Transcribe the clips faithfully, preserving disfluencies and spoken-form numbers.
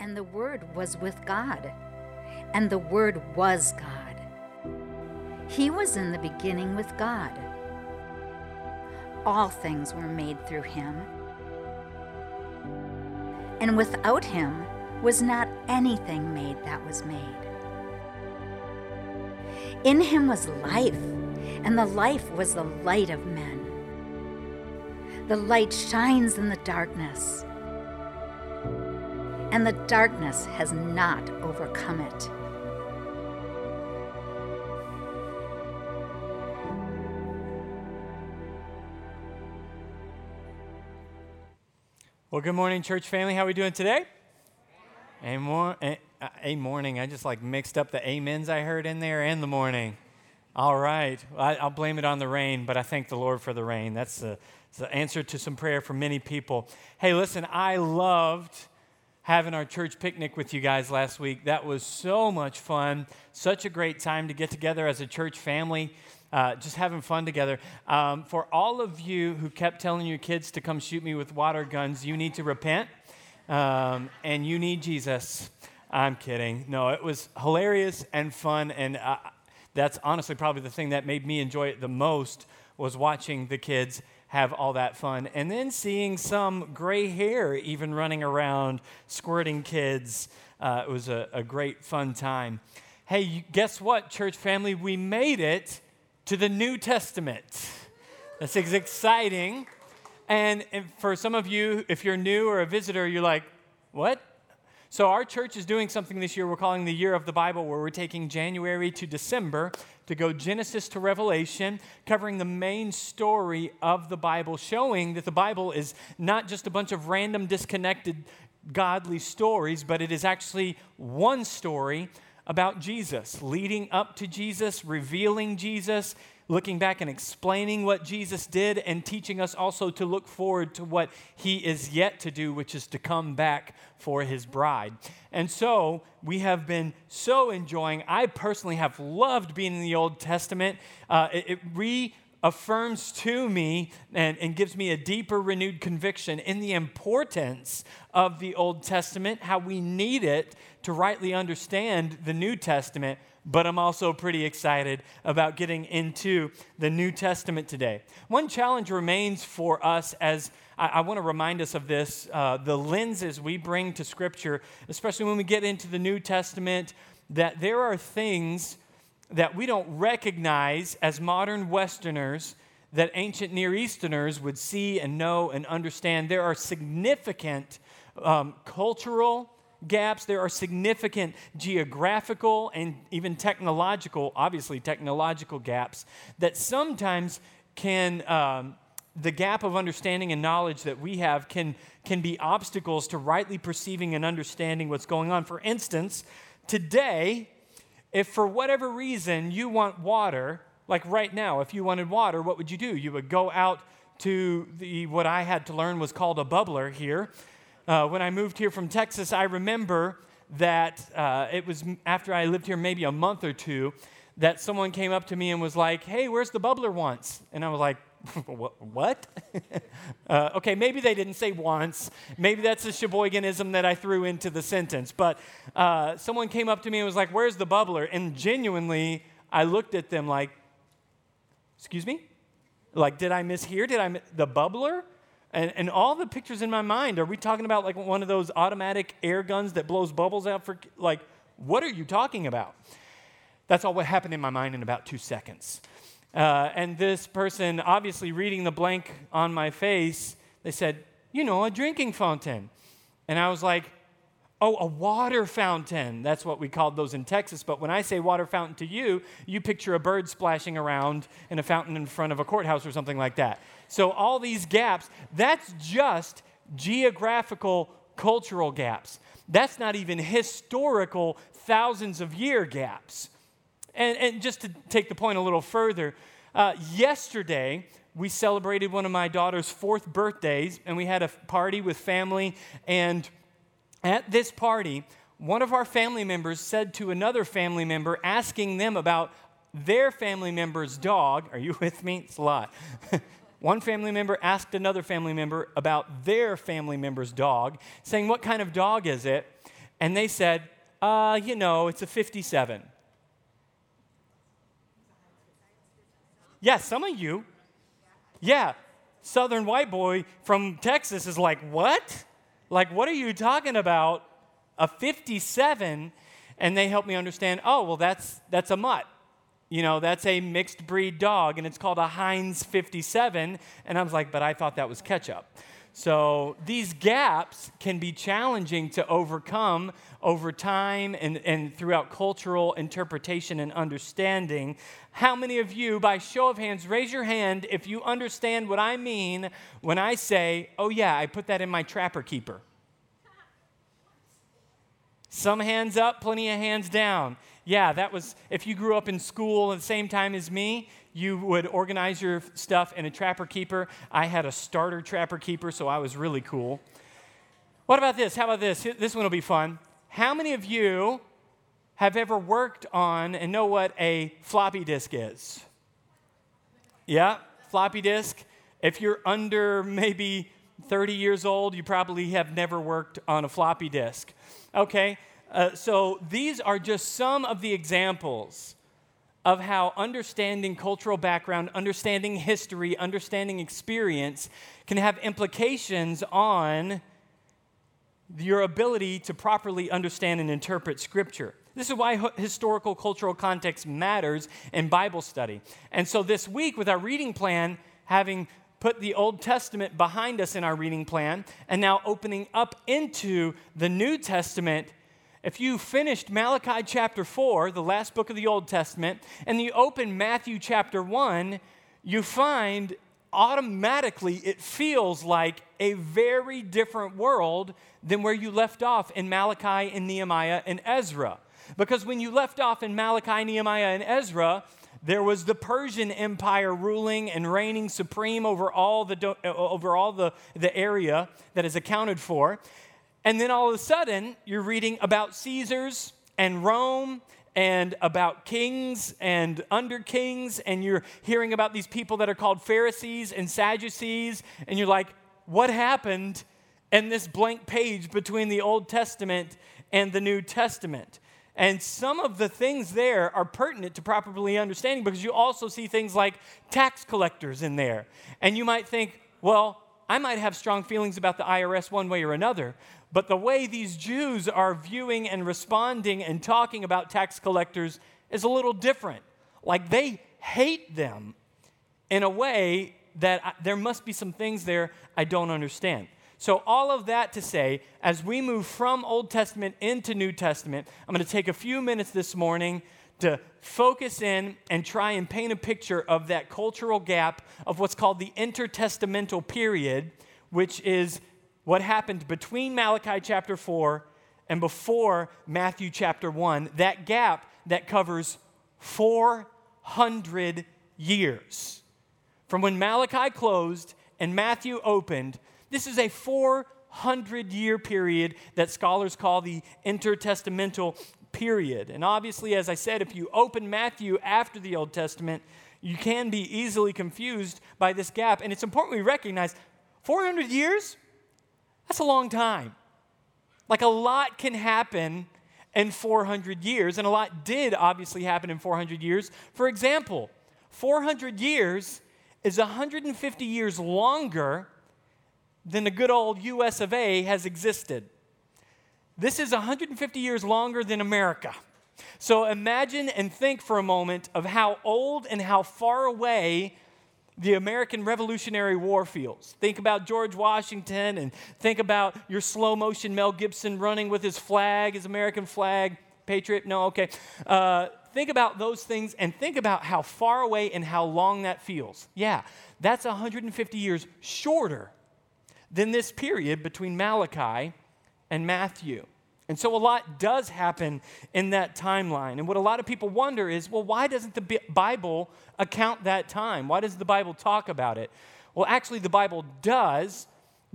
And the Word was with God, and the Word was God. He was in the beginning with God. All things were made through him, and without him was not anything made that was made. In him was life, and the life was the light of men. The light shines in the darkness, and the darkness has not overcome it. Well, good morning, church family. How are we doing today? A, mor- a, a morning. I just like mixed up the amens I heard in there and the morning. All right. I, I'll blame it on the rain, but I thank the Lord for the rain. That's the, the answer to some prayer for many people. Hey, listen, I loved having our church picnic with you guys last week. That was so much fun, such a great time to get together as a church family, uh, just having fun together. Um, for all of you who kept telling your kids to come shoot me with water guns, you need to repent, um, and you need Jesus. I'm kidding. No, it was hilarious and fun, and uh, that's honestly probably the thing that made me enjoy it the most was watching the kids have all that fun, and then seeing some gray hair even running around, squirting kids. Uh, it was a, a great, fun time. Hey, guess what, church family? We made it to the New Testament. That's exciting. And, and for some of you, if you're new or a visitor, you're like, what? So our church is doing something this year we're calling the Year of the Bible, where we're taking January to December to go Genesis to Revelation, covering the main story of the Bible, showing that the Bible is not just a bunch of random disconnected godly stories, but it is actually one story about Jesus, leading up to Jesus, revealing Jesus, looking back and explaining what Jesus did, and teaching us also to look forward to what he is yet to do, which is to come back for his bride. And so we have been so enjoying. I personally have loved being in the Old Testament. Uh, it, it reaffirms to me and, and gives me a deeper, renewed conviction in the importance of the Old Testament, how we need it to rightly understand the New Testament. But I'm also pretty excited about getting into the New Testament today. One challenge remains for us as I, I want to remind us of this, uh, the lenses we bring to Scripture, especially when we get into the New Testament, that there are things that we don't recognize as modern Westerners that ancient Near Easterners would see and know and understand. There are significant um, cultural gaps. There are significant geographical and even technological, obviously technological gaps that sometimes can, um, the gap of understanding and knowledge that we have can, can be obstacles to rightly perceiving and understanding what's going on. For instance, today, if for whatever reason you want water, like right now, if you wanted water, what would you do? You would go out to the, what I had to learn was called a bubbler here. Uh, when I moved here from Texas, I remember that uh, it was after I lived here maybe a month or two that someone came up to me and was like, hey, where's the bubbler once? And I was like, what? uh, okay, maybe they didn't say once. Maybe that's a Sheboyganism that I threw into the sentence. But uh, someone came up to me and was like, where's the bubbler? And genuinely, I looked at them like, excuse me? Like, did I mishear? Did I miss the bubbler? And, and all the pictures in my mind, are we talking about like one of those automatic air guns that blows bubbles out for, like, what are you talking about? That's all what happened in my mind in about two seconds. Uh, and this person, obviously reading the blank on my face, they said, you know, a drinking fountain. And I was like, oh, a water fountain. That's what we called those in Texas. But when I say water fountain to you, you picture a bird splashing around in a fountain in front of a courthouse or something like that. So all these gaps, that's just geographical, cultural gaps. That's not even historical, thousands of year gaps. And, and just to take the point a little further, uh, yesterday, we celebrated one of my daughter's fourth birthdays, and we had a party with family, and at this party, one of our family members said to another family member, asking them about their family member's dog. Are you with me? It's a lot. One family member asked another family member about their family member's dog, saying, what kind of dog is it? And they said, uh, you know, it's a fifty-seven. Yes, some of you. Yeah, Southern white boy from Texas is like, what? Like, what are you talking about? A fifty-seven? And they helped me understand, oh, well, that's that's a mutt. You know, that's a mixed breed dog, and it's called a Heinz fifty-seven. And I was like, but I thought that was ketchup. So these gaps can be challenging to overcome over time and, and throughout cultural interpretation and understanding. How many of you, by show of hands, raise your hand if you understand what I mean when I say, oh yeah, I put that in my Trapper Keeper. Some hands up, plenty of hands down. Yeah, that was, if you grew up in school at the same time as me, you would organize your stuff in a Trapper Keeper. I had a starter Trapper Keeper, so I was really cool. What about this? How about this? This one will be fun. How many of you have ever worked on and know what a floppy disk is? Yeah, floppy disk. If you're under maybe thirty years old, you probably have never worked on a floppy disk. Okay. Uh, so these are just some of the examples of how understanding cultural background, understanding history, understanding experience can have implications on your ability to properly understand and interpret Scripture. This is why historical cultural context matters in Bible study. And so this week with our reading plan, having put the Old Testament behind us in our reading plan, and now opening up into the New Testament, if you finished Malachi chapter four, the last book of the Old Testament, and you open Matthew chapter one, you find automatically it feels like a very different world than where you left off in Malachi and Nehemiah and Ezra. Because when you left off in Malachi, Nehemiah, and Ezra, there was the Persian Empire ruling and reigning supreme over all the, over all the, the area that is accounted for. And then all of a sudden, you're reading about Caesars and Rome and about kings and under kings, and you're hearing about these people that are called Pharisees and Sadducees, and you're like, what happened in this blank page between the Old Testament and the New Testament? And some of the things there are pertinent to properly understanding, because you also see things like tax collectors in there. And you might think, well, I might have strong feelings about the I R S one way or another, but the way these Jews are viewing and responding and talking about tax collectors is a little different. Like, they hate them in a way that I, there must be some things there I don't understand. So all of that to say, as we move from Old Testament into New Testament, I'm going to take a few minutes this morning to focus in and try and paint a picture of that cultural gap of what's called the intertestamental period, which is what happened between Malachi chapter four and before Matthew chapter one, that gap that covers four hundred years. From when Malachi closed and Matthew opened, this is a four hundred year period that scholars call the intertestamental period. And obviously, as I said, if you open Matthew after the Old Testament, you can be easily confused by this gap. And it's important we recognize four hundred years, that's a long time. Like, a lot can happen in four hundred years, and a lot did obviously happen in four hundred years. For example, four hundred years is one hundred fifty years longer than the good old U S of A has existed. This is one hundred fifty years longer than America. So imagine and think for a moment of how old and how far away the American Revolutionary War feels. Think about George Washington, and think about your slow motion Mel Gibson running with his flag, his American flag, patriot, no, okay. Uh, think about those things and think about how far away and how long that feels. Yeah, that's one hundred fifty years shorter than this period between Malachi and Matthew. And so a lot does happen in that timeline. And what a lot of people wonder is, well, why doesn't the Bible account that time? Why does the Bible talk about it? Well, actually, the Bible does,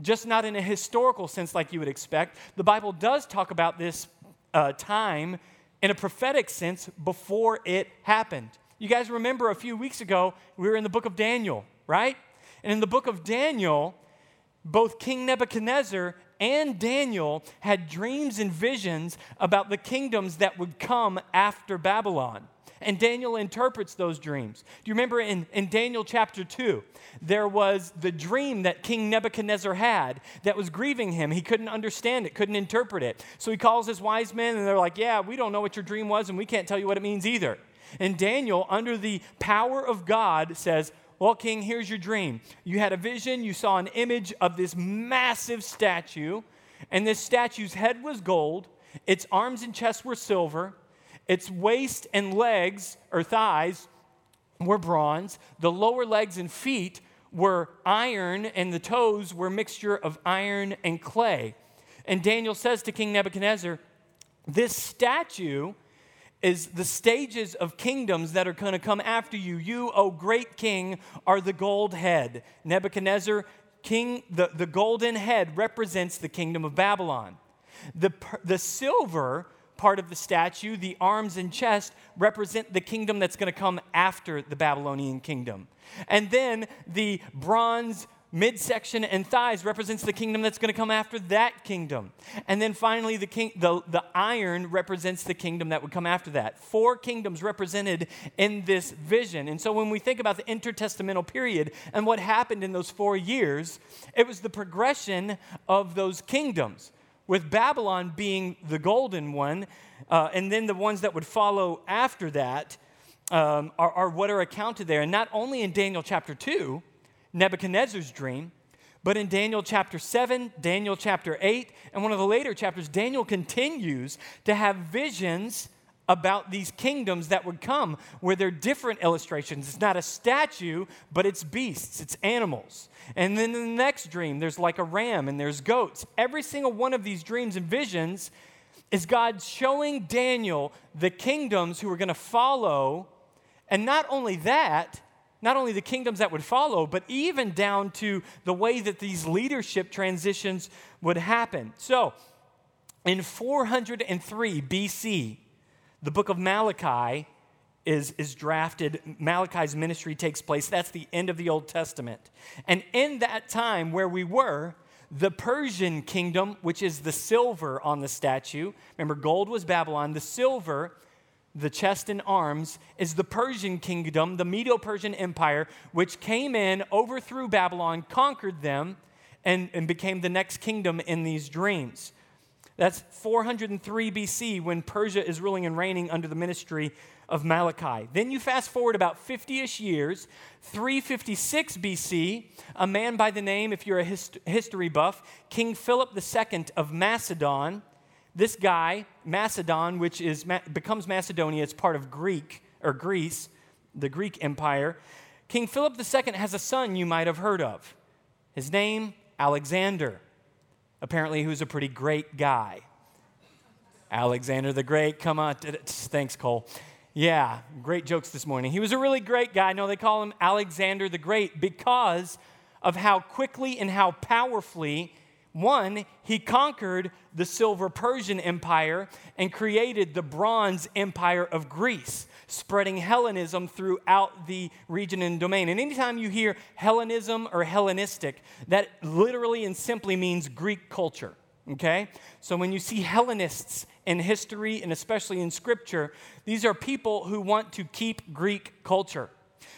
just not in a historical sense like you would expect. The Bible does talk about this uh, time in a prophetic sense before it happened. You guys remember a few weeks ago, we were in the book of Daniel, right? And in the book of Daniel, both King Nebuchadnezzar and Daniel had dreams and visions about the kingdoms that would come after Babylon. And Daniel interprets those dreams. Do you remember in, in Daniel chapter two, there was the dream that King Nebuchadnezzar had that was grieving him. He couldn't understand it, couldn't interpret it. So he calls his wise men and they're like, yeah, we don't know what your dream was and we can't tell you what it means either. And Daniel, under the power of God, says, well, King, here's your dream. You had a vision, you saw an image of this massive statue, and this statue's head was gold, its arms and chest were silver, its waist and legs, or thighs, were bronze. The lower legs and feet were iron, and the toes were a mixture of iron and clay. And Daniel says to King Nebuchadnezzar, this statue is the stages of kingdoms that are going to come after you. You, O great king, are the gold head. Nebuchadnezzar, king, the, the golden head represents the kingdom of Babylon. The, the silver part of the statue, the arms and chest, represent the kingdom that's going to come after the Babylonian kingdom. And then the bronze midsection and thighs represents the kingdom that's going to come after that kingdom. And then finally, the, king, the, the iron represents the kingdom that would come after that. Four kingdoms represented in this vision. And so when we think about the intertestamental period and what happened in those four years, it was the progression of those kingdoms, with Babylon being the golden one, uh, and then the ones that would follow after that um, are, are what are accounted there. And not only in Daniel chapter two, Nebuchadnezzar's dream, but in Daniel chapter seven, Daniel chapter eight, and one of the later chapters, Daniel continues to have visions about these kingdoms that would come, where they're different illustrations. It's not a statue, but it's beasts, it's animals. And then in the next dream, there's like a ram and there's goats. Every single one of these dreams and visions is God showing Daniel the kingdoms who are going to follow, and not only that, not only the kingdoms that would follow, but even down to the way that these leadership transitions would happen. So, in four hundred three B C, the book of Malachi is, is drafted. Malachi's ministry takes place. That's the end of the Old Testament. And in that time where we were, the Persian kingdom, which is the silver on the statue, remember gold was Babylon, the silver, the chest and arms, is the Persian kingdom, the Medo-Persian Empire, which came in, overthrew Babylon, conquered them, and, and became the next kingdom in these dreams. That's four hundred three B C when Persia is ruling and reigning under the ministry of Malachi. Then you fast forward about fifty-ish years, three fifty-six B C, a man by the name, if you're a hist- history buff, King Philip the Second of Macedon. This guy, Macedon, which is becomes Macedonia, it's part of Greek or Greece, the Greek Empire. King Philip the Second has a son you might have heard of. His name, Alexander. Apparently, he was a pretty great guy. Alexander the Great, come on. Thanks, Cole. Yeah, great jokes this morning. He was a really great guy. No, they call him Alexander the Great because of how quickly and how powerfully, one, he conquered the silver Persian Empire and created the bronze empire of Greece, spreading Hellenism throughout the region and domain. And anytime you hear Hellenism or Hellenistic, that literally and simply means Greek culture, okay? So when you see Hellenists in history and especially in scripture, these are people who want to keep Greek culture.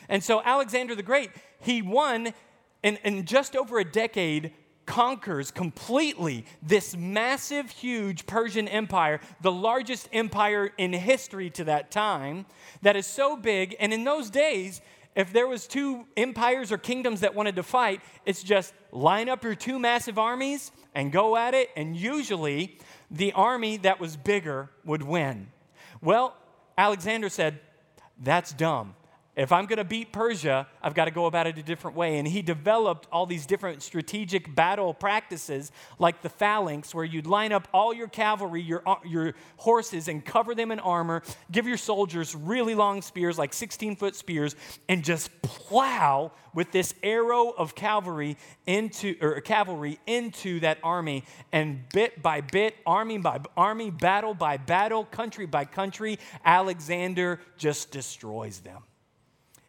And so Alexander the Great, he won in, in just over a decade conquers completely this massive, huge Persian Empire, the largest empire in history to that time, that is so big. And in those days, if there was two empires or kingdoms that wanted to fight, it's just line up your two massive armies and go at it, and usually the army that was bigger would win. Well, Alexander said, that's dumb. If I'm going to beat Persia, I've got to go about it a different way. And he developed all these different strategic battle practices, like the phalanx, where you'd line up all your cavalry, your your horses, and cover them in armor, give your soldiers really long spears, like sixteen-foot spears, and just plow with this arrow of cavalry into or cavalry into that army. And bit by bit, army by army, battle by battle, country by country, Alexander just destroys them.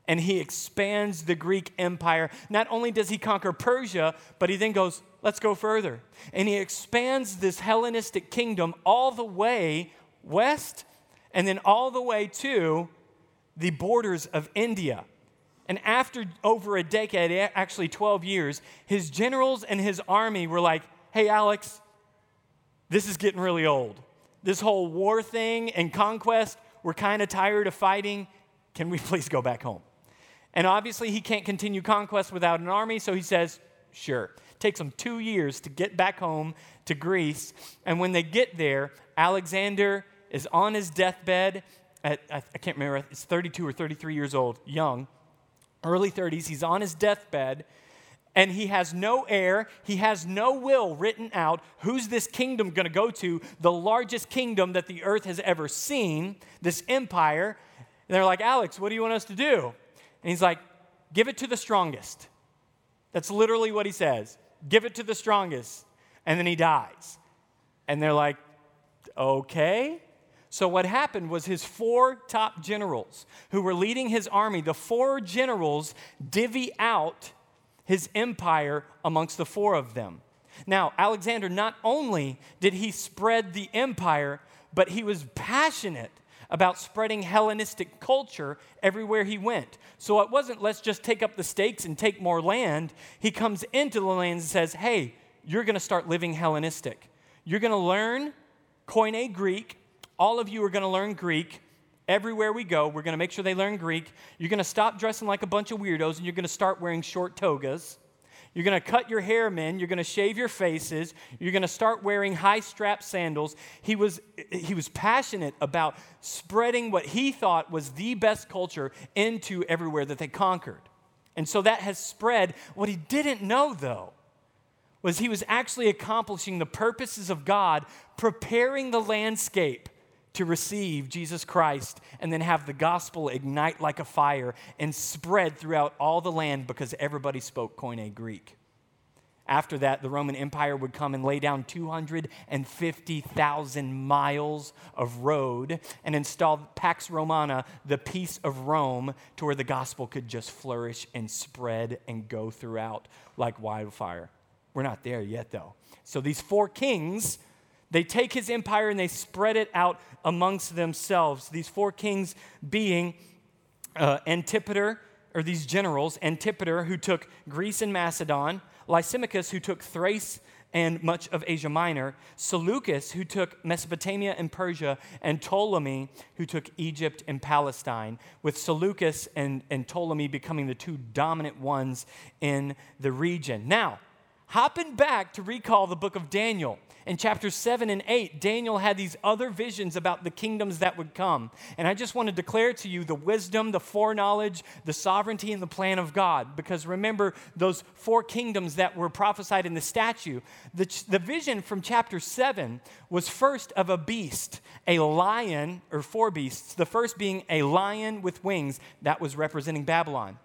And he expands the Greek Empire. Not only does he conquer Persia, but he then goes, Let's go further. And he expands this Hellenistic kingdom all the way west and then all the way to the borders of India. And after over a decade, actually twelve years, his generals and his army were like, hey, Alex, this is getting really old. This whole war thing and conquest, we're kind of tired of fighting. Can we please go back home? And obviously he can't continue conquest without an army, so he says, sure. It takes them two years to get back home to Greece. And when they get there, Alexander is on his deathbed at, I can't remember, it's thirty-two or thirty-three years old, young, early thirties. He's on his deathbed, and he has no heir. He has no will written out. Who's this kingdom going to go to? The largest kingdom that the earth has ever seen, this empire. And they're like, Alex, what do you want us to do? And he's like, give it to the strongest. That's literally what he says. Give it to the strongest. And then he dies. And they're like, okay. So what happened was his four top generals who were leading his army, the four generals divvy out his empire amongst the four of them. Now, Alexander, not only did he spread the empire, but he was passionate about spreading Hellenistic culture everywhere he went. So it wasn't, let's just take up the stakes and take more land. He comes into the land and says, hey, you're going to start living Hellenistic. You're going to learn Koine Greek. All of you are going to learn Greek. Everywhere we go, we're going to make sure they learn Greek. You're going to stop dressing like a bunch of weirdos, and you're going to start wearing short togas. You're going to cut your hair, men. You're going to shave your faces. You're going to start wearing high-strap sandals. He was, he was passionate about spreading what he thought was the best culture into everywhere that they conquered. And so that has spread. What he didn't know, though, was he was actually accomplishing the purposes of God, preparing the landscape to receive Jesus Christ and then have the gospel ignite like a fire and spread throughout all the land because everybody spoke Koine Greek. After that, the Roman Empire would come and lay down two hundred fifty thousand miles of road and install Pax Romana, the peace of Rome, to where the gospel could just flourish and spread and go throughout like wildfire. We're not there yet, though. So these four kings, they take his empire and they spread it out amongst themselves. These four kings being uh, Antipater, or these generals, Antipater, who took Greece and Macedon, Lysimachus, who took Thrace and much of Asia Minor, Seleucus, who took Mesopotamia and Persia, and Ptolemy, who took Egypt and Palestine, with Seleucus and, and Ptolemy becoming the two dominant ones in the region. Now, hopping back to recall the book of Daniel. In chapters seven and eight, Daniel had these other visions about the kingdoms that would come. And I just want to declare to you the wisdom, the foreknowledge, the sovereignty, and the plan of God. Because remember, those four kingdoms that were prophesied in the statue, the, the vision from chapter seven was first of a beast, a lion, or four beasts, the first being a lion with wings that was representing Babylon.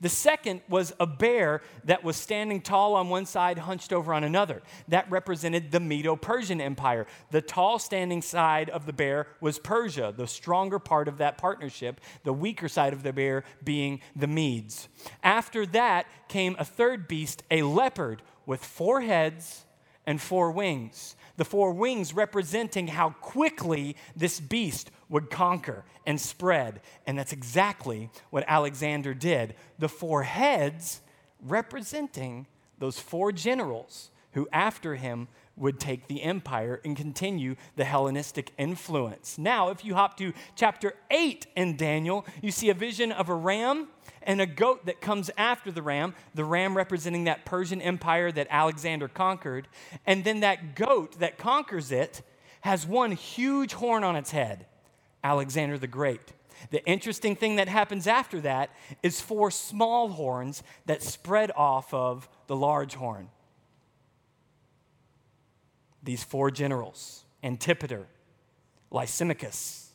The second was a bear that was standing tall on one side, hunched over on another. That represented the Medo-Persian Empire. The tall standing side of the bear was Persia, the stronger part of that partnership, the weaker side of the bear being the Medes. After that came a third beast, a leopard with four heads and four wings. The four wings representing how quickly this beast would conquer and spread. And that's exactly what Alexander did. The four heads representing those four generals who after him would take the empire and continue the Hellenistic influence. Now, if you hop to chapter eight in Daniel, you see a vision of a ram and a goat that comes after the ram, the ram representing that Persian empire that Alexander conquered. And then that goat that conquers it has one huge horn on its head, Alexander the Great. The interesting thing that happens after that is four small horns that spread off of the large horn. These four generals, Antipater, Lysimachus,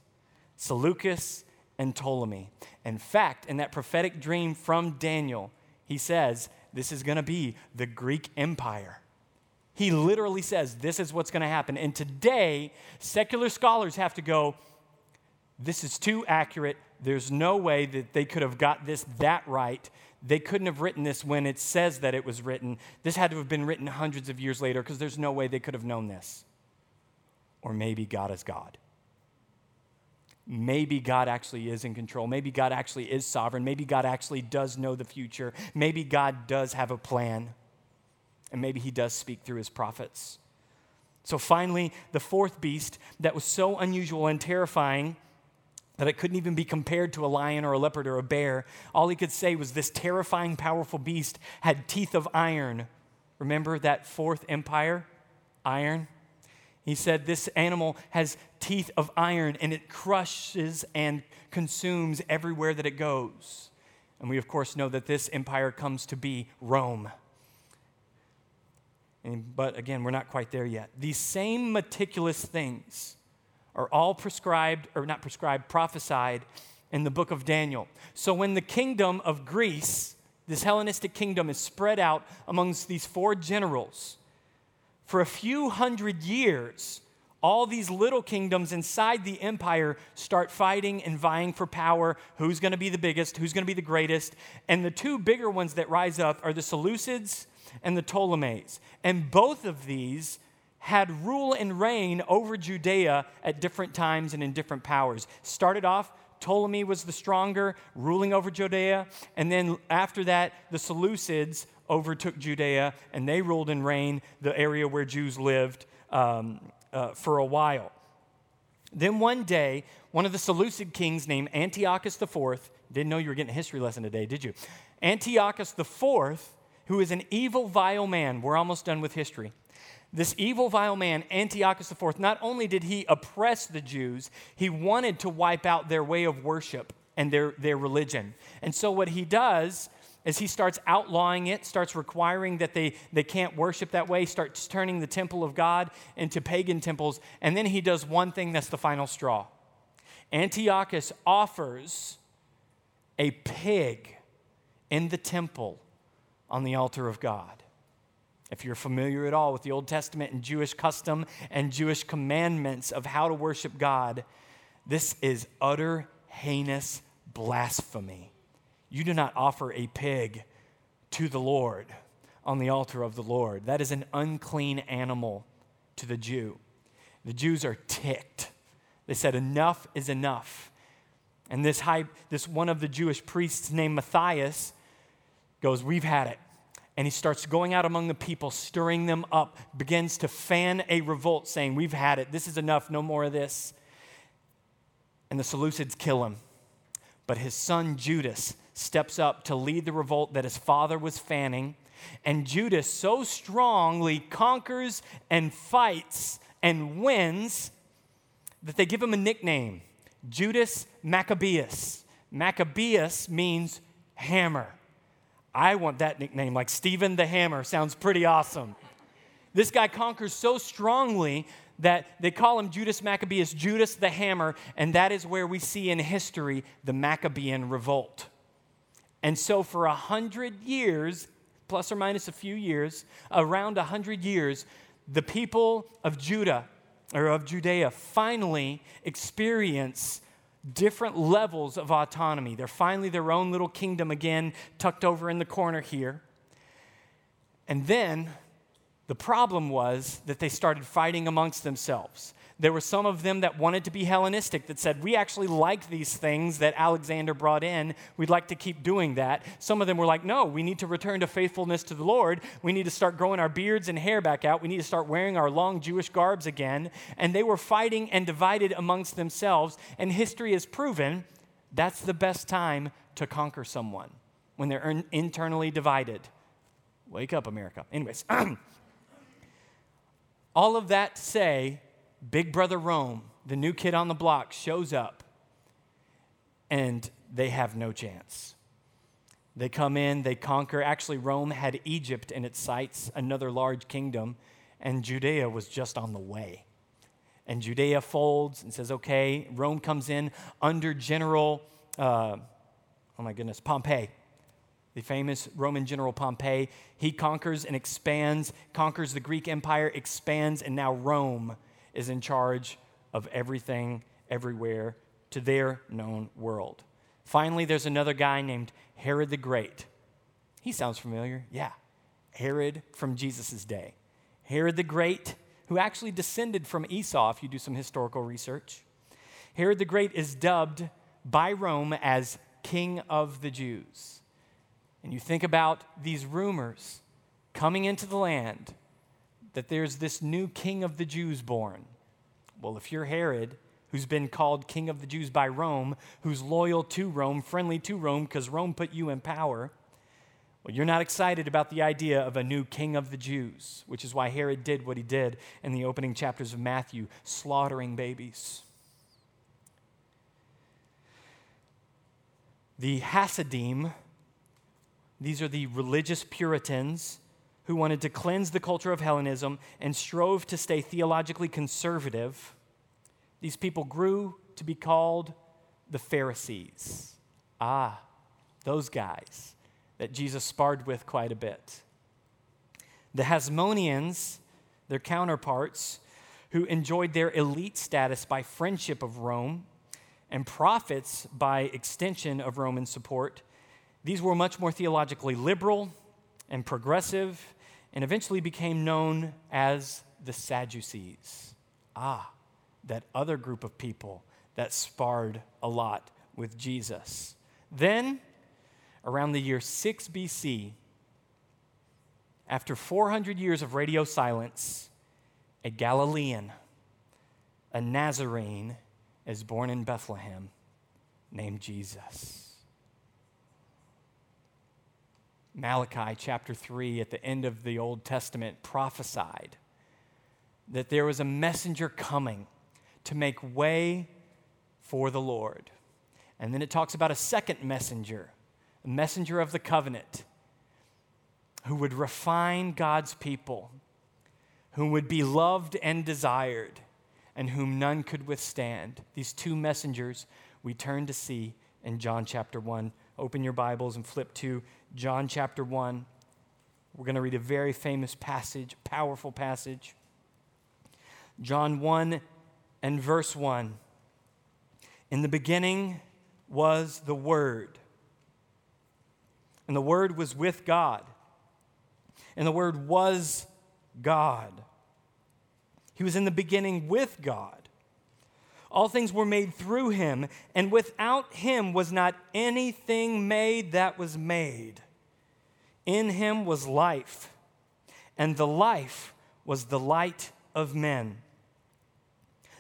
Seleucus, and Ptolemy. In fact, in that prophetic dream from Daniel, he says, this is going to be the Greek Empire. He literally says, this is what's going to happen. And today, secular scholars have to go, this is too accurate. There's no way that they could have got this that right. They couldn't have written this when it says that it was written. This had to have been written hundreds of years later because there's no way they could have known this. Or maybe God is God. Maybe God actually is in control. Maybe God actually is sovereign. Maybe God actually does know the future. Maybe God does have a plan. And maybe he does speak through his prophets. So finally, the fourth beast that was so unusual and terrifying that it couldn't even be compared to a lion or a leopard or a bear. All he could say was this terrifying, powerful beast had teeth of iron. Remember that fourth empire? Iron. He said this animal has teeth of iron and it crushes and consumes everywhere that it goes. And we, of course, know that this empire comes to be Rome. And, but again, we're not quite there yet. These same meticulous things are all prescribed, or not prescribed, prophesied in the book of Daniel. So when the kingdom of Greece, this Hellenistic kingdom, is spread out amongst these four generals, for a few hundred years, all these little kingdoms inside the empire start fighting and vying for power. Who's going to be the biggest? Who's going to be the greatest? And the two bigger ones that rise up are the Seleucids and the Ptolemies. And both of these had rule and reign over Judea at different times and in different powers. Started off, Ptolemy was the stronger, ruling over Judea. And then after that, the Seleucids overtook Judea, and they ruled and reigned the area where Jews lived um, uh, for a while. Then one day, one of the Seleucid kings named Antiochus the Fourth, didn't know you were getting a history lesson today, did you? Antiochus the Fourth, who is an evil, vile man. We're almost done with history. This evil, vile man, Antiochus the Fourth, not only did he oppress the Jews, he wanted to wipe out their way of worship and their, their religion. And so what he does is he starts outlawing it, starts requiring that they, they can't worship that way, starts turning the temple of God into pagan temples, and then he does one thing that's the final straw. Antiochus offers a pig in the temple on the altar of God. If you're familiar at all with the Old Testament and Jewish custom and Jewish commandments of how to worship God, this is utter, heinous blasphemy. You do not offer a pig to the Lord on the altar of the Lord. That is an unclean animal to the Jew. The Jews are ticked. They said, enough is enough. And this high, this one of the Jewish priests named Matthias goes, we've had it. And he starts going out among the people, stirring them up, begins to fan a revolt, saying, we've had it. This is enough. No more of this. And the Seleucids kill him. But his son Judas steps up to lead the revolt that his father was fanning. And Judas so strongly conquers and fights and wins that they give him a nickname, Judas Maccabeus. Maccabeus means hammer. I want that nickname, like Stephen the Hammer. Sounds pretty awesome. This guy conquers so strongly that they call him Judas Maccabeus, Judas the Hammer, and that is where we see in history the Maccabean revolt. And so for a hundred years, plus or minus a few years, around a hundred years, the people of Judah, or of Judea, finally experience different levels of autonomy. They're finally their own little kingdom again, tucked over in the corner here. And then the problem was that they started fighting amongst themselves. There were some of them that wanted to be Hellenistic that said, we actually like these things that Alexander brought in. We'd like to keep doing that. Some of them were like, no, we need to return to faithfulness to the Lord. We need to start growing our beards and hair back out. We need to start wearing our long Jewish garbs again. And they were fighting and divided amongst themselves. And history has proven that's the best time to conquer someone, when they're internally divided. Wake up, America. Anyways, all of that to say, Big Brother Rome, the new kid on the block, shows up, and they have no chance. They come in, they conquer. Actually, Rome had Egypt in its sights, another large kingdom, and Judea was just on the way. And Judea folds and says, okay, Rome comes in under General, uh, oh my goodness, Pompey. The famous Roman general Pompey, he conquers and expands, conquers the Greek Empire, expands, and now Rome is in charge of everything, everywhere, to their known world. Finally, there's another guy named Herod the Great. He sounds familiar. Yeah, Herod from Jesus' day. Herod the Great, who actually descended from Esau, if you do some historical research. Herod the Great is dubbed by Rome as King of the Jews. And you think about these rumors coming into the land that there's this new King of the Jews born. Well, if you're Herod, who's been called King of the Jews by Rome, who's loyal to Rome, friendly to Rome, because Rome put you in power, well, you're not excited about the idea of a new King of the Jews, which is why Herod did what he did in the opening chapters of Matthew, slaughtering babies. The Hasidim, these are the religious Puritans who wanted to cleanse the culture of Hellenism and strove to stay theologically conservative. These people grew to be called the Pharisees. Ah, those guys that Jesus sparred with quite a bit. The Hasmoneans, their counterparts, who enjoyed their elite status by friendship of Rome and profits by extension of Roman support, these were much more theologically liberal and progressive and eventually became known as the Sadducees. Ah, that other group of people that sparred a lot with Jesus. Then, around the year six B C, after four hundred years of radio silence, a Galilean, a Nazarene, is born in Bethlehem named Jesus. Malachi chapter three, at the end of the Old Testament, prophesied that there was a messenger coming to make way for the Lord. And then it talks about a second messenger, a messenger of the covenant, who would refine God's people, who would be loved and desired, and whom none could withstand. These two messengers we turn to see in John chapter one. Open your Bibles and flip to John chapter one. We're going to read a very famous passage, powerful passage. John one and verse one. In the beginning was the Word, and the Word was with God, and the Word was God. He was in the beginning with God. All things were made through him, and without him was not anything made that was made. In him was life, and the life was the light of men.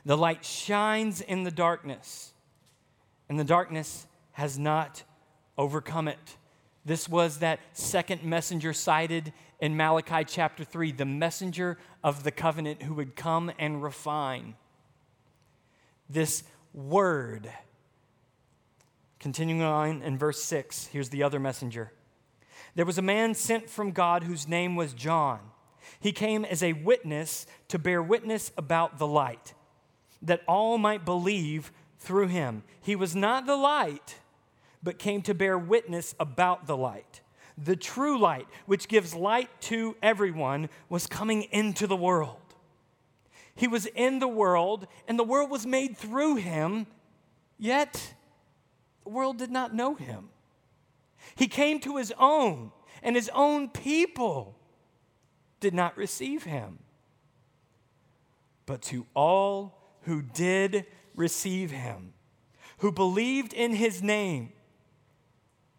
The light shines in the darkness, and the darkness has not overcome it. This was that second messenger cited in Malachi chapter three, the messenger of the covenant who would come and refine. This Word, continuing on in verse six, here's the other messenger. There was a man sent from God whose name was John. He came as a witness to bear witness about the light, that all might believe through him. He was not the light, but came to bear witness about the light. The true light, which gives light to everyone, was coming into the world. He was in the world, and the world was made through him, yet the world did not know him. He came to his own, and his own people did not receive him. But to all who did receive him, who believed in his name,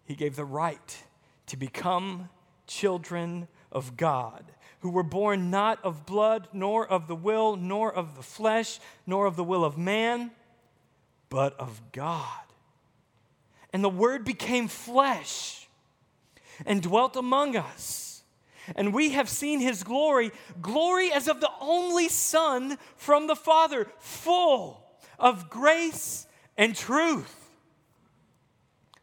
he gave the right to become children of God, who were born not of blood, nor of the will, nor of the flesh, nor of the will of man, but of God. And the Word became flesh and dwelt among us, and we have seen his glory, glory as of the only Son from the Father, full of grace and truth.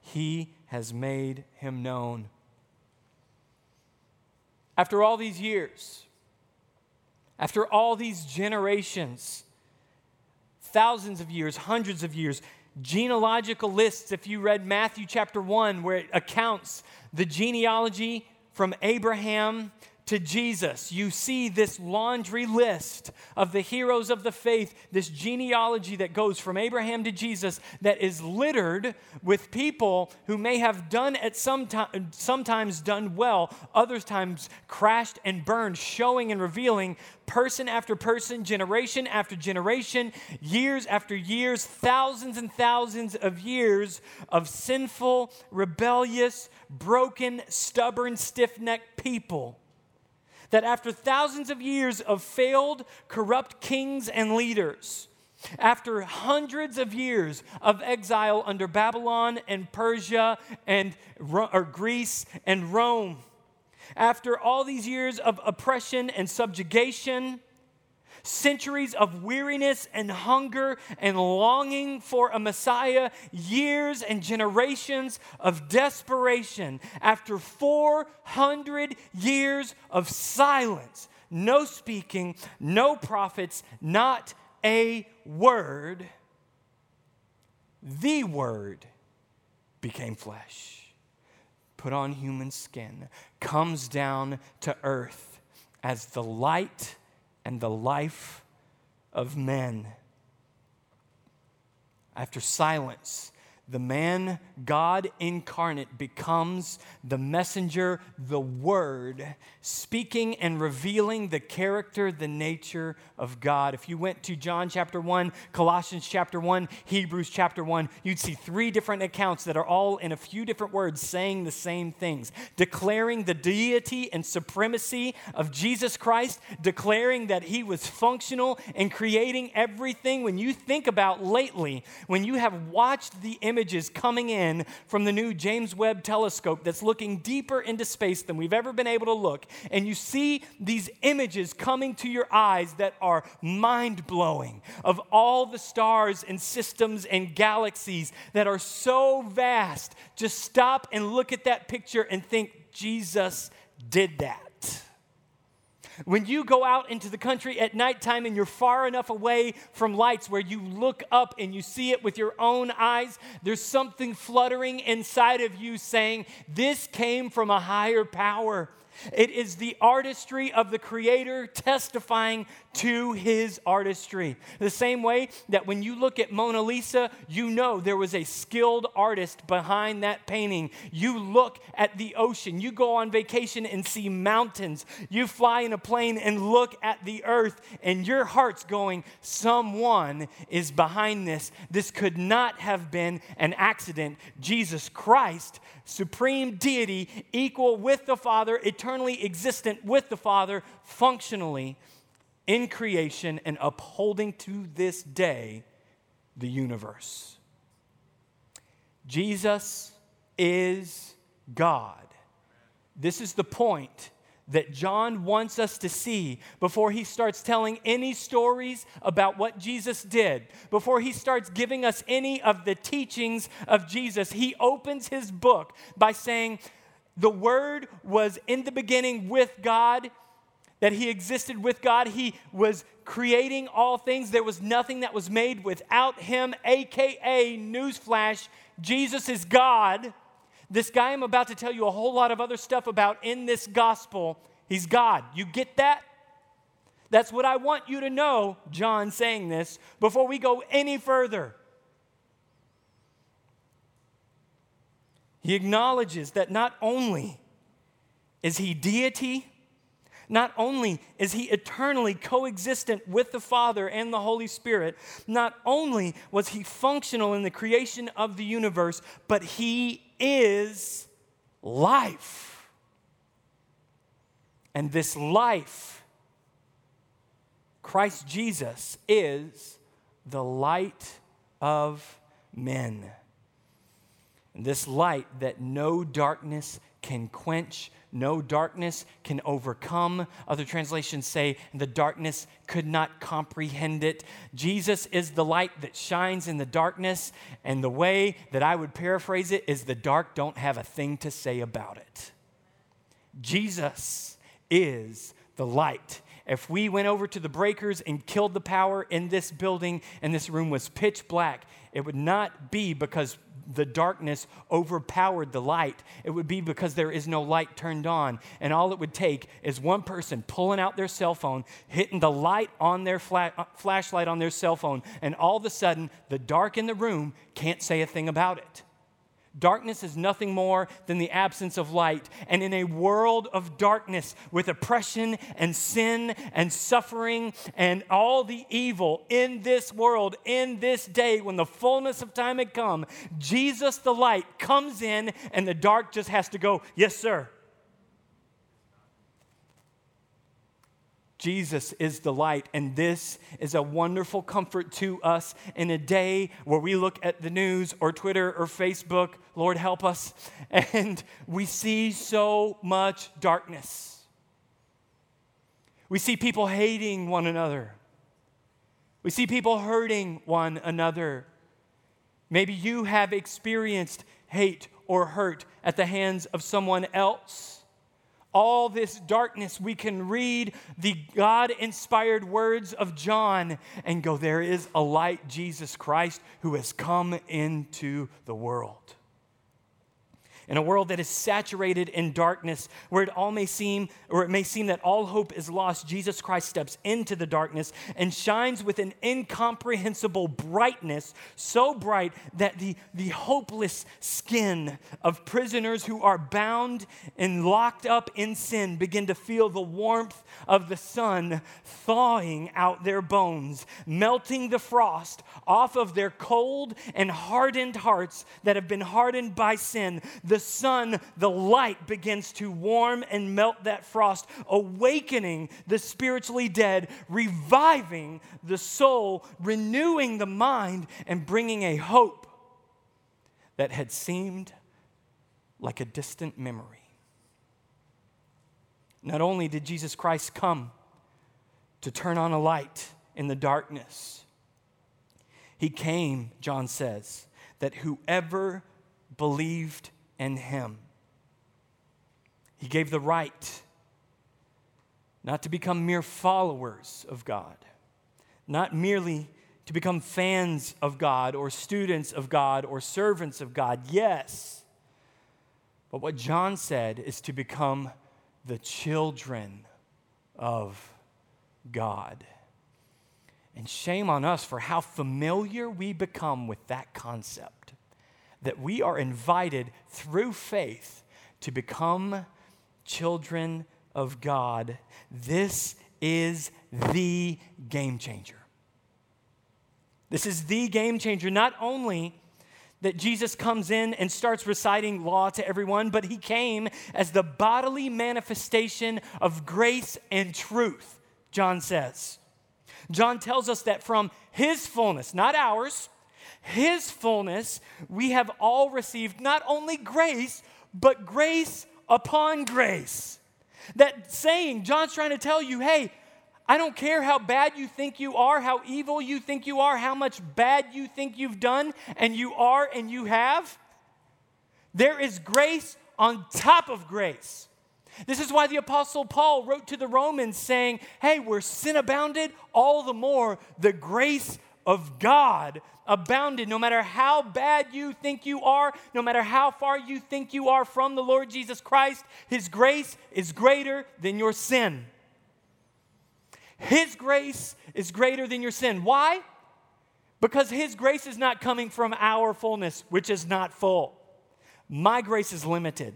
he has made him known. After all these years, after all these generations, thousands of years, hundreds of years, genealogical lists, if you read Matthew chapter one, where it accounts the genealogy from Abraham to Jesus, you see this laundry list of the heroes of the faith, this genealogy that goes from Abraham to Jesus that is littered with people who may have done at some time, sometimes done well, other times crashed and burned, showing and revealing person after person, generation after generation, years after years, thousands and thousands of years of sinful, rebellious, broken, stubborn, stiff-necked people. That after thousands of years of failed, corrupt kings and leaders, after hundreds of years of exile under Babylon and Persia and or Greece and Rome, after all these years of oppression and subjugation, centuries of weariness and hunger and longing for a Messiah, years and generations of desperation, after four hundred years of silence, no speaking, no prophets, not a word, the Word became flesh, put on human skin, comes down to earth as the light and the life of men. After silence, the man, God incarnate, becomes the messenger, the Word, speaking and revealing the character, the nature of God. If you went to John chapter one, Colossians chapter one, Hebrews chapter one, you'd see three different accounts that are all in a few different words saying the same things. Declaring the deity and supremacy of Jesus Christ, declaring that he was functional in creating everything. When you think about lately, when you have watched the image images coming in from the new James Webb telescope that's looking deeper into space than we've ever been able to look, and you see these images coming to your eyes that are mind-blowing of all the stars and systems and galaxies that are so vast, just stop and look at that picture and think, Jesus did that. When you go out into the country at nighttime and you're far enough away from lights where you look up and you see it with your own eyes, there's something fluttering inside of you saying, this came from a higher power. It is the artistry of the Creator testifying to his artistry. The same way that when you look at Mona Lisa, you know there was a skilled artist behind that painting. You look at the ocean. You go on vacation and see mountains. You fly in a plane and look at the earth, and your heart's going, someone is behind this. This could not have been an accident. Jesus Christ, supreme deity, equal with the Father, eternally existent with the Father, functionally in creation and upholding to this day the universe. Jesus is God. This is the point that John wants us to see before he starts telling any stories about what Jesus did, before he starts giving us any of the teachings of Jesus. He opens his book by saying, the Word was in the beginning with God, that he existed with God. He was creating all things. There was nothing that was made without him, a k a newsflash, Jesus is God. This guy I'm about to tell you a whole lot of other stuff about in this gospel, he's God. You get that? That's what I want you to know, John saying this, before we go any further. He acknowledges that not only is he deity, not only is he eternally coexistent with the Father and the Holy Spirit, not only was he functional in the creation of the universe, but he is life. And this life, Christ Jesus, is the light of men. This light that no darkness can quench, no darkness can overcome. Other translations say the darkness could not comprehend it. Jesus is the light that shines in the darkness, and the way that I would paraphrase it is the dark don't have a thing to say about it. Jesus is the light. If we went over to the breakers and killed the power in this building and this room was pitch black, it would not be because the darkness overpowered the light. It would be because there is no light turned on. And all it would take is one person pulling out their cell phone, hitting the light on their fla- flashlight on their cell phone, and all of a sudden, the dark in the room can't say a thing about it. Darkness is nothing more than the absence of light. And in a world of darkness with oppression and sin and suffering and all the evil in this world, in this day, when the fullness of time had come, Jesus the light comes in and the dark just has to go, yes, sir. Jesus is the light, and this is a wonderful comfort to us in a day where we look at the news or Twitter or Facebook, Lord help us, and we see so much darkness. We see people hating one another. We see people hurting one another. Maybe you have experienced hate or hurt at the hands of someone else. All this darkness, we can read the God-inspired words of John and go, there is a light, Jesus Christ, who has come into the world. In a world that is saturated in darkness, where it all may seem, or it may seem that all hope is lost, Jesus Christ steps into the darkness and shines with an incomprehensible brightness, so bright that the, the hopeless skin of prisoners who are bound and locked up in sin begin to feel the warmth of the sun thawing out their bones, melting the frost off of their cold and hardened hearts that have been hardened by sin. The The sun, the light, begins to warm and melt that frost, awakening the spiritually dead, reviving the soul, renewing the mind, and bringing a hope that had seemed like a distant memory. Not only did Jesus Christ come to turn on a light in the darkness, he came, John says, that whoever believed and him. He gave the right not to become mere followers of God, not merely to become fans of God or students of God or servants of God, yes. But what John said is to become the children of God. And shame on us for how familiar we become with that concept, that we are invited through faith to become children of God. This is the game changer. This is the game changer. Not only that Jesus comes in and starts reciting law to everyone, but he came as the bodily manifestation of grace and truth, John says. John tells us that from his fullness, not ours, his fullness, we have all received not only grace, but grace upon grace. That saying, John's trying to tell you, hey, I don't care how bad you think you are, how evil you think you are, how much bad you think you've done, and you are and you have. There is grace on top of grace. This is why the Apostle Paul wrote to the Romans saying, hey, where sin abounded, all the more the grace of God abounded. No matter how bad you think you are, no matter how far you think you are from the Lord Jesus Christ, his grace is greater than your sin. His grace is greater than your sin. Why? Because his grace is not coming from our fullness, which is not full. My grace is limited.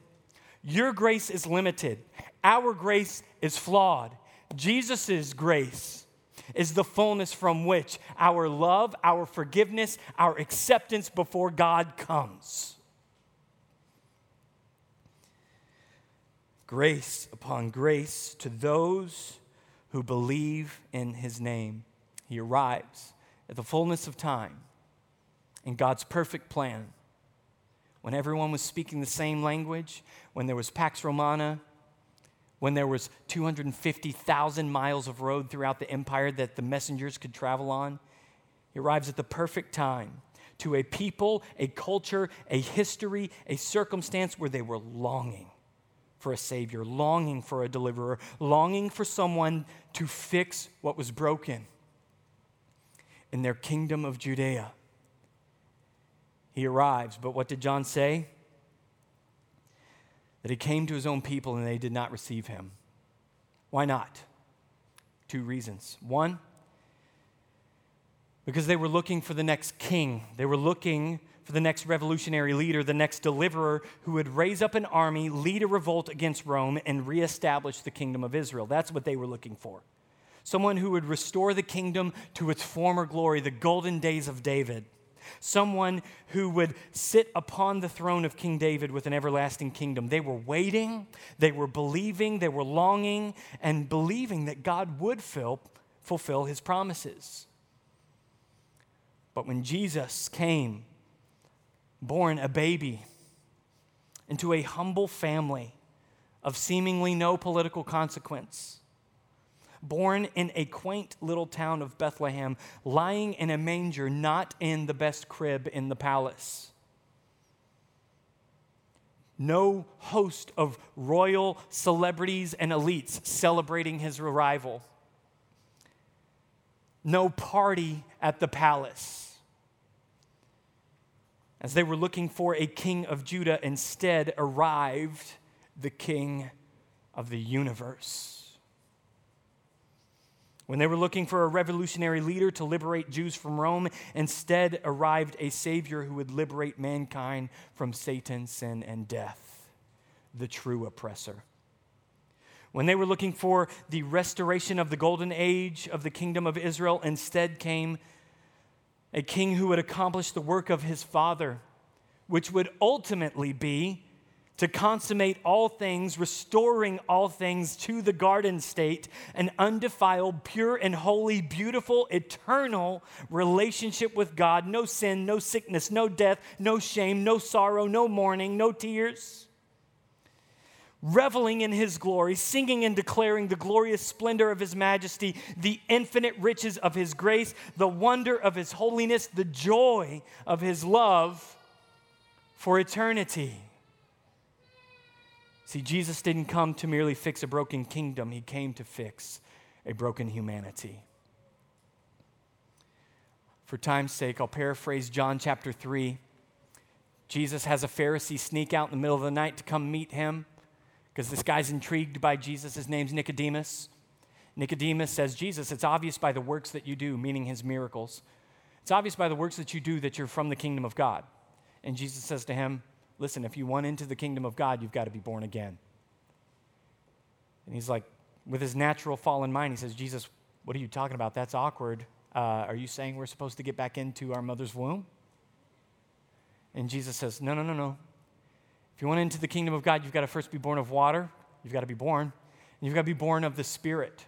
Your grace is limited. Our grace is flawed. Jesus's grace is the fullness from which our love, our forgiveness, our acceptance before God comes. Grace upon grace to those who believe in his name. He arrives at the fullness of time in God's perfect plan, when everyone was speaking the same language, when there was Pax Romana, when there was two hundred fifty thousand miles of road throughout the empire that the messengers could travel on. He arrives at the perfect time to a people, a culture, a history, a circumstance where they were longing for a Savior, longing for a deliverer, longing for someone to fix what was broken in their kingdom of Judea. He arrives, but what did John say? That he came to his own people and they did not receive him. Why not? Two reasons. One, because they were looking for the next king. They were looking for the next revolutionary leader, the next deliverer who would raise up an army, lead a revolt against Rome, and reestablish the kingdom of Israel. That's what they were looking for. Someone who would restore the kingdom to its former glory, the golden days of David. Someone who would sit upon the throne of King David with an everlasting kingdom. They were waiting, they were believing, they were longing, and believing that God would fill, fulfill his promises. But when Jesus came, born a baby, into a humble family of seemingly no political consequence, born in a quaint little town of Bethlehem, lying in a manger, not in the best crib in the palace. No host of royal celebrities and elites celebrating his arrival. No party at the palace. As they were looking for a king of Judah, instead arrived the king of the universe. When they were looking for a revolutionary leader to liberate Jews from Rome, instead arrived a Savior who would liberate mankind from Satan, sin, and death, the true oppressor. When they were looking for the restoration of the golden age of the kingdom of Israel, instead came a king who would accomplish the work of his father, which would ultimately be to consummate all things, restoring all things to the garden state, an undefiled, pure and holy, beautiful, eternal relationship with God. No sin, no sickness, no death, no shame, no sorrow, no mourning, no tears. Reveling in his glory, singing and declaring the glorious splendor of his majesty, the infinite riches of his grace, the wonder of his holiness, the joy of his love for eternity. See, Jesus didn't come to merely fix a broken kingdom. He came to fix a broken humanity. For time's sake, I'll paraphrase John chapter three. Jesus has a Pharisee sneak out in the middle of the night to come meet him because this guy's intrigued by Jesus. His name's Nicodemus. Nicodemus says, Jesus, it's obvious by the works that you do, meaning his miracles. It's obvious by the works that you do that you're from the kingdom of God. And Jesus says to him, listen, if you want into the kingdom of God, you've got to be born again. And he's like, with his natural fallen mind, he says, Jesus, what are you talking about? That's awkward. Uh, are you saying we're supposed to get back into our mother's womb? And Jesus says, no, no, no, no. If you want into the kingdom of God, you've got to first be born of water. You've got to be born. And you've got to be born of the Spirit.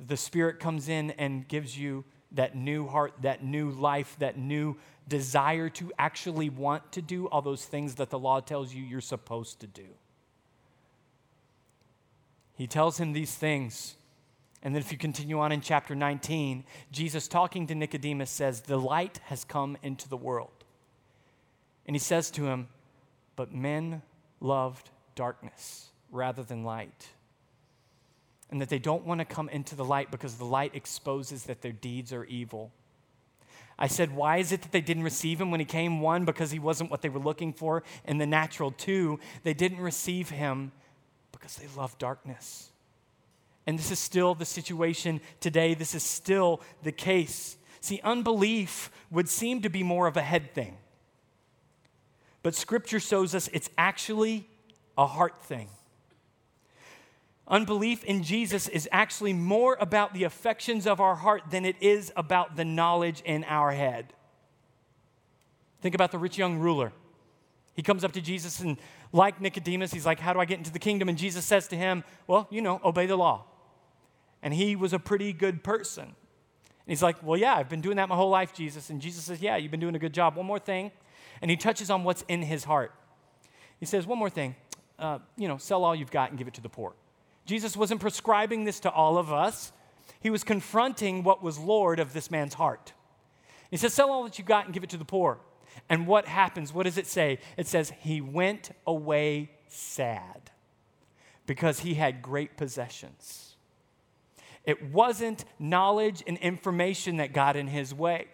The Spirit comes in and gives you that new heart, that new life, that new desire to actually want to do all those things that the law tells you you're supposed to do. He tells him these things. And then if you continue on in chapter nineteen, Jesus talking to Nicodemus says, the light has come into the world. And he says to him, but men loved darkness rather than light. And that they don't want to come into the light because the light exposes that their deeds are evil. I said, why is it that they didn't receive him when he came? One, because he wasn't what they were looking for in the natural. Two, they didn't receive him because they love darkness. And this is still the situation today. This is still the case. See, unbelief would seem to be more of a head thing. But Scripture shows us it's actually a heart thing. Unbelief in Jesus is actually more about the affections of our heart than it is about the knowledge in our head. Think about the rich young ruler. He comes up to Jesus and, like Nicodemus, he's like, how do I get into the kingdom? And Jesus says to him, well, you know, obey the law. And he was a pretty good person. And he's like, well, yeah, I've been doing that my whole life, Jesus. And Jesus says, yeah, you've been doing a good job. One more thing. and he touches on what's in his heart. He says, one more thing, uh, you know, sell all you've got and give it to the poor. Jesus wasn't prescribing this to all of us. He was confronting what was Lord of this man's heart. He says, sell all that you've got and give it to the poor. And what happens? What does it say? It says, he went away sad because he had great possessions. It wasn't knowledge and information that got in his way.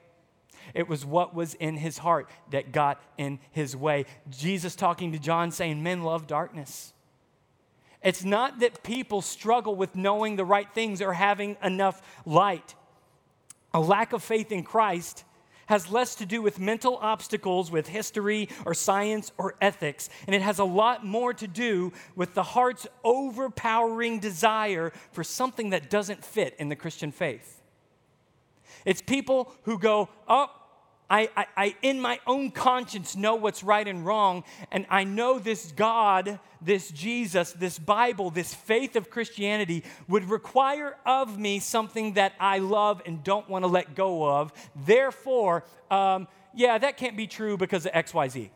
It was what was in his heart that got in his way. Jesus talking to John saying, men love darkness. It's not that people struggle with knowing the right things or having enough light. A lack of faith in Christ has less to do with mental obstacles, with history or science or ethics, and it has a lot more to do with the heart's overpowering desire for something that doesn't fit in the Christian faith. It's people who go, oh, I, I, I in my own conscience know what's right and wrong, and I know this God, this Jesus, this Bible, this faith of Christianity would require of me something that I love and don't want to let go of. Therefore, um, yeah, that can't be true because of X Y Z.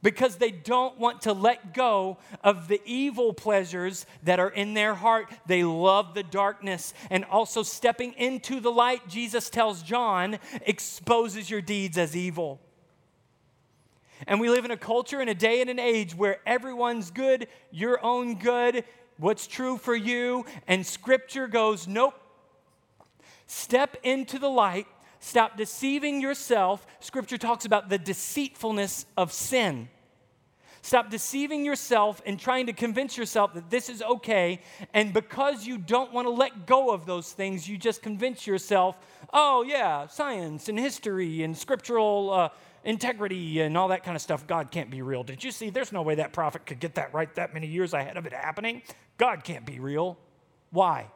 Because they don't want to let go of the evil pleasures that are in their heart. They love the darkness. And also stepping into the light, Jesus tells John, exposes your deeds as evil. And we live in a culture and a day and an age where everyone's good, your own good, what's true for you, and Scripture goes, nope. Step into the light. Stop deceiving yourself. Scripture talks about the deceitfulness of sin. Stop deceiving yourself and trying to convince yourself that this is okay. And because you don't want to let go of those things, you just convince yourself, oh yeah, science and history and scriptural uh, integrity and all that kind of stuff. God can't be real. Did you see? There's no way that prophet could get that right that many years ahead of it happening. God can't be real. Why?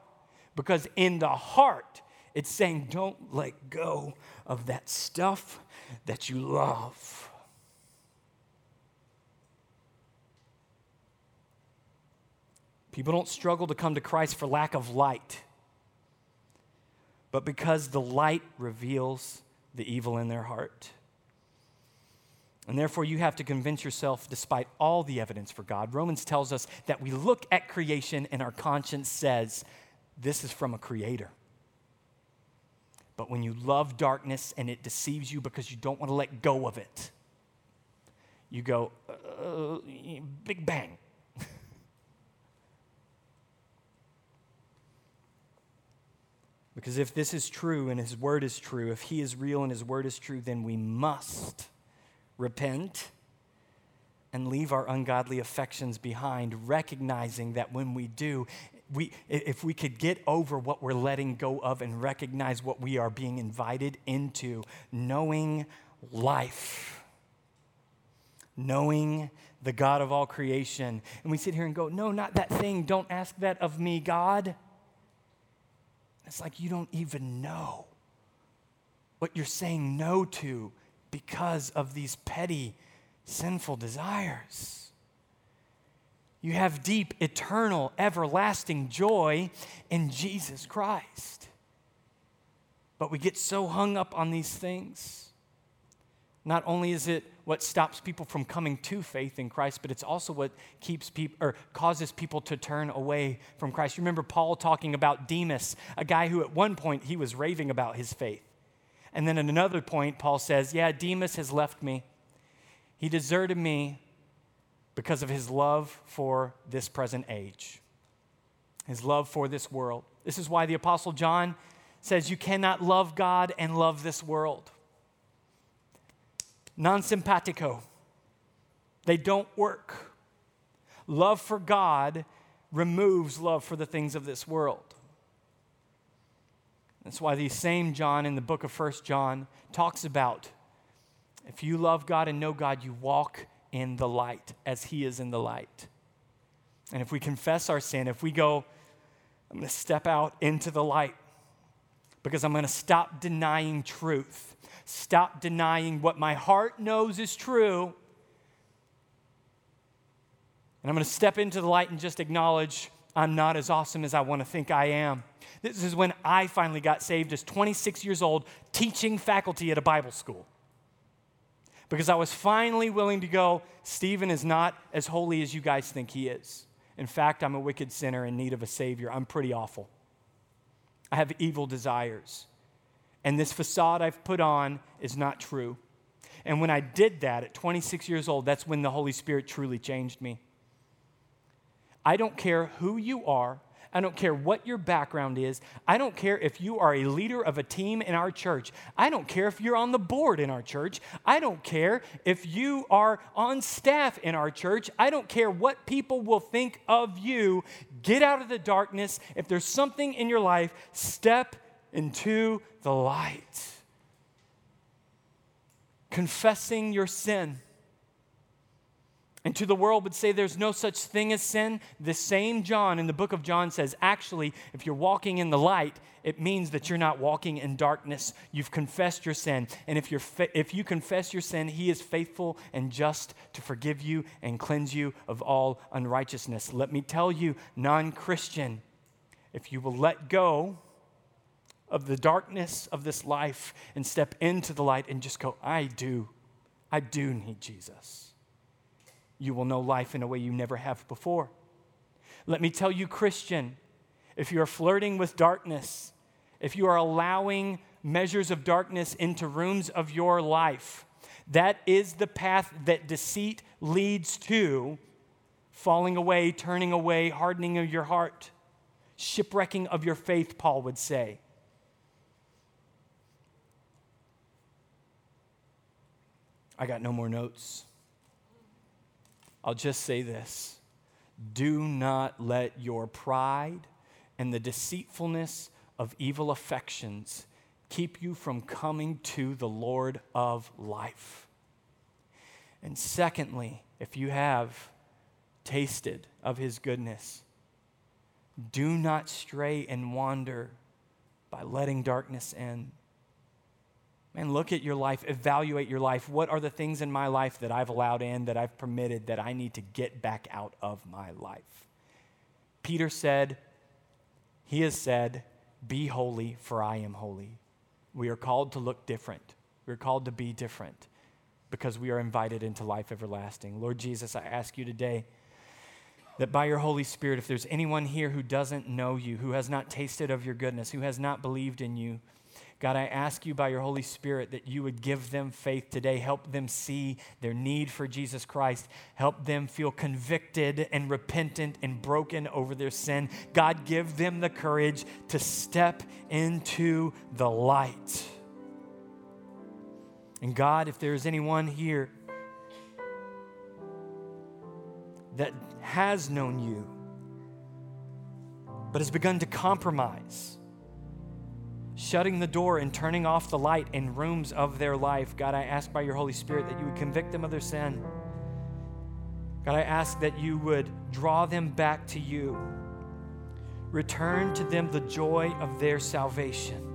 Because in the heart, it's saying, don't let go of that stuff that you love. People don't struggle to come to Christ for lack of light, but because the light reveals the evil in their heart. And therefore, you have to convince yourself despite all the evidence for God. Romans tells us that we look at creation and our conscience says, this is from a creator. But when you love darkness and it deceives you because you don't want to let go of it, you go, uh, big bang. Because if this is true and his word is true, if he is real and his word is true, then we must repent and leave our ungodly affections behind, recognizing that when we do, We, if we could get over what we're letting go of and recognize what we are being invited into, knowing life, knowing the God of all creation. And we sit here and go, no, not that thing. Don't ask that of me, God. It's like you don't even know what you're saying no to because of these petty, sinful desires. You have deep, eternal, everlasting joy in Jesus Christ. But we get so hung up on these things. Not only is it what stops people from coming to faith in Christ, but it's also what keeps people or causes people to turn away from Christ. You remember Paul talking about Demas, a guy who at one point he was raving about his faith. And then at another point, Paul says, yeah, Demas has left me. He deserted me. Because of his love for this present age, his love for this world. This is why the Apostle John says you cannot love God and love this world. Non simpatico. They don't work. Love for God removes love for the things of this world. That's why the same John in the book of First John talks about if you love God and know God, you walk in the light as he is in the light. And if we confess our sin, if we go, I'm going to step out into the light because I'm going to stop denying truth, stop denying what my heart knows is true, and I'm going to step into the light and just acknowledge I'm not as awesome as I want to think I am. This is when I finally got saved as twenty-six years old, teaching faculty at a Bible school. because I was finally willing to go, Stephen is not as holy as you guys think he is. In fact, I'm a wicked sinner in need of a savior. I'm pretty awful. I have evil desires. And this facade I've put on is not true. And when I did that at twenty-six years old, that's when the Holy Spirit truly changed me. I don't care who you are. I don't care what your background is. I don't care if you are a leader of a team in our church. I don't care if you're on the board in our church. I don't care if you are on staff in our church. I don't care what people will think of you. Get out of the darkness. If there's something in your life, step into the light. Confessing your sin. And to the world would say there's no such thing as sin. The same John in the book of John says, actually, if you're walking in the light, it means that you're not walking in darkness. You've confessed your sin. And if you're fa- if you confess your sin, he is faithful and just to forgive you and cleanse you of all unrighteousness. Let me tell you, non-Christian, if you will let go of the darkness of this life and step into the light and just go, I do, I do need Jesus. You will know life in a way you never have before. Let me tell you, Christian, if you are flirting with darkness, if you are allowing measures of darkness into rooms of your life, that is the path that deceit leads to, falling away, turning away, hardening of your heart, shipwrecking of your faith, Paul would say. I got no more notes. I'll just say this. Do not let your pride and the deceitfulness of evil affections keep you from coming to the Lord of life. And secondly, if you have tasted of his goodness, do not stray and wander by letting darkness in. Man, look at your life, evaluate your life. What are the things in my life that I've allowed in, that I've permitted, that I need to get back out of my life? Peter said, he has said, be holy, for I am holy. We are called to look different. We're called to be different because we are invited into life everlasting. Lord Jesus, I ask you today that by your Holy Spirit, if there's anyone here who doesn't know you, who has not tasted of your goodness, who has not believed in you, God, I ask you by your Holy Spirit that you would give them faith today. Help them see their need for Jesus Christ. Help them feel convicted and repentant and broken over their sin. God, give them the courage to step into the light. And God, if there's anyone here that has known you but has begun to compromise, shutting the door and turning off the light in rooms of their life. God, I ask by your Holy Spirit that you would convict them of their sin. God, I ask that you would draw them back to you. Return to them the joy of their salvation.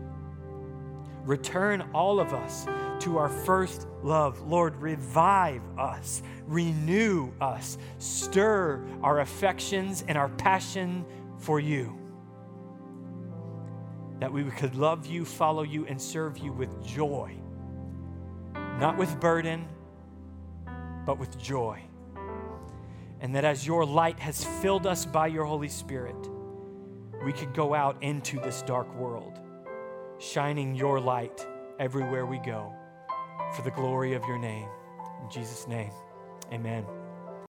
Return all of us to our first love. Lord, revive us, renew us, stir our affections and our passion for you, that we could love you, follow you, and serve you with joy. Not with burden, but with joy. And that as your light has filled us by your Holy Spirit, we could go out into this dark world, shining your light everywhere we go for the glory of your name. In Jesus' name, amen.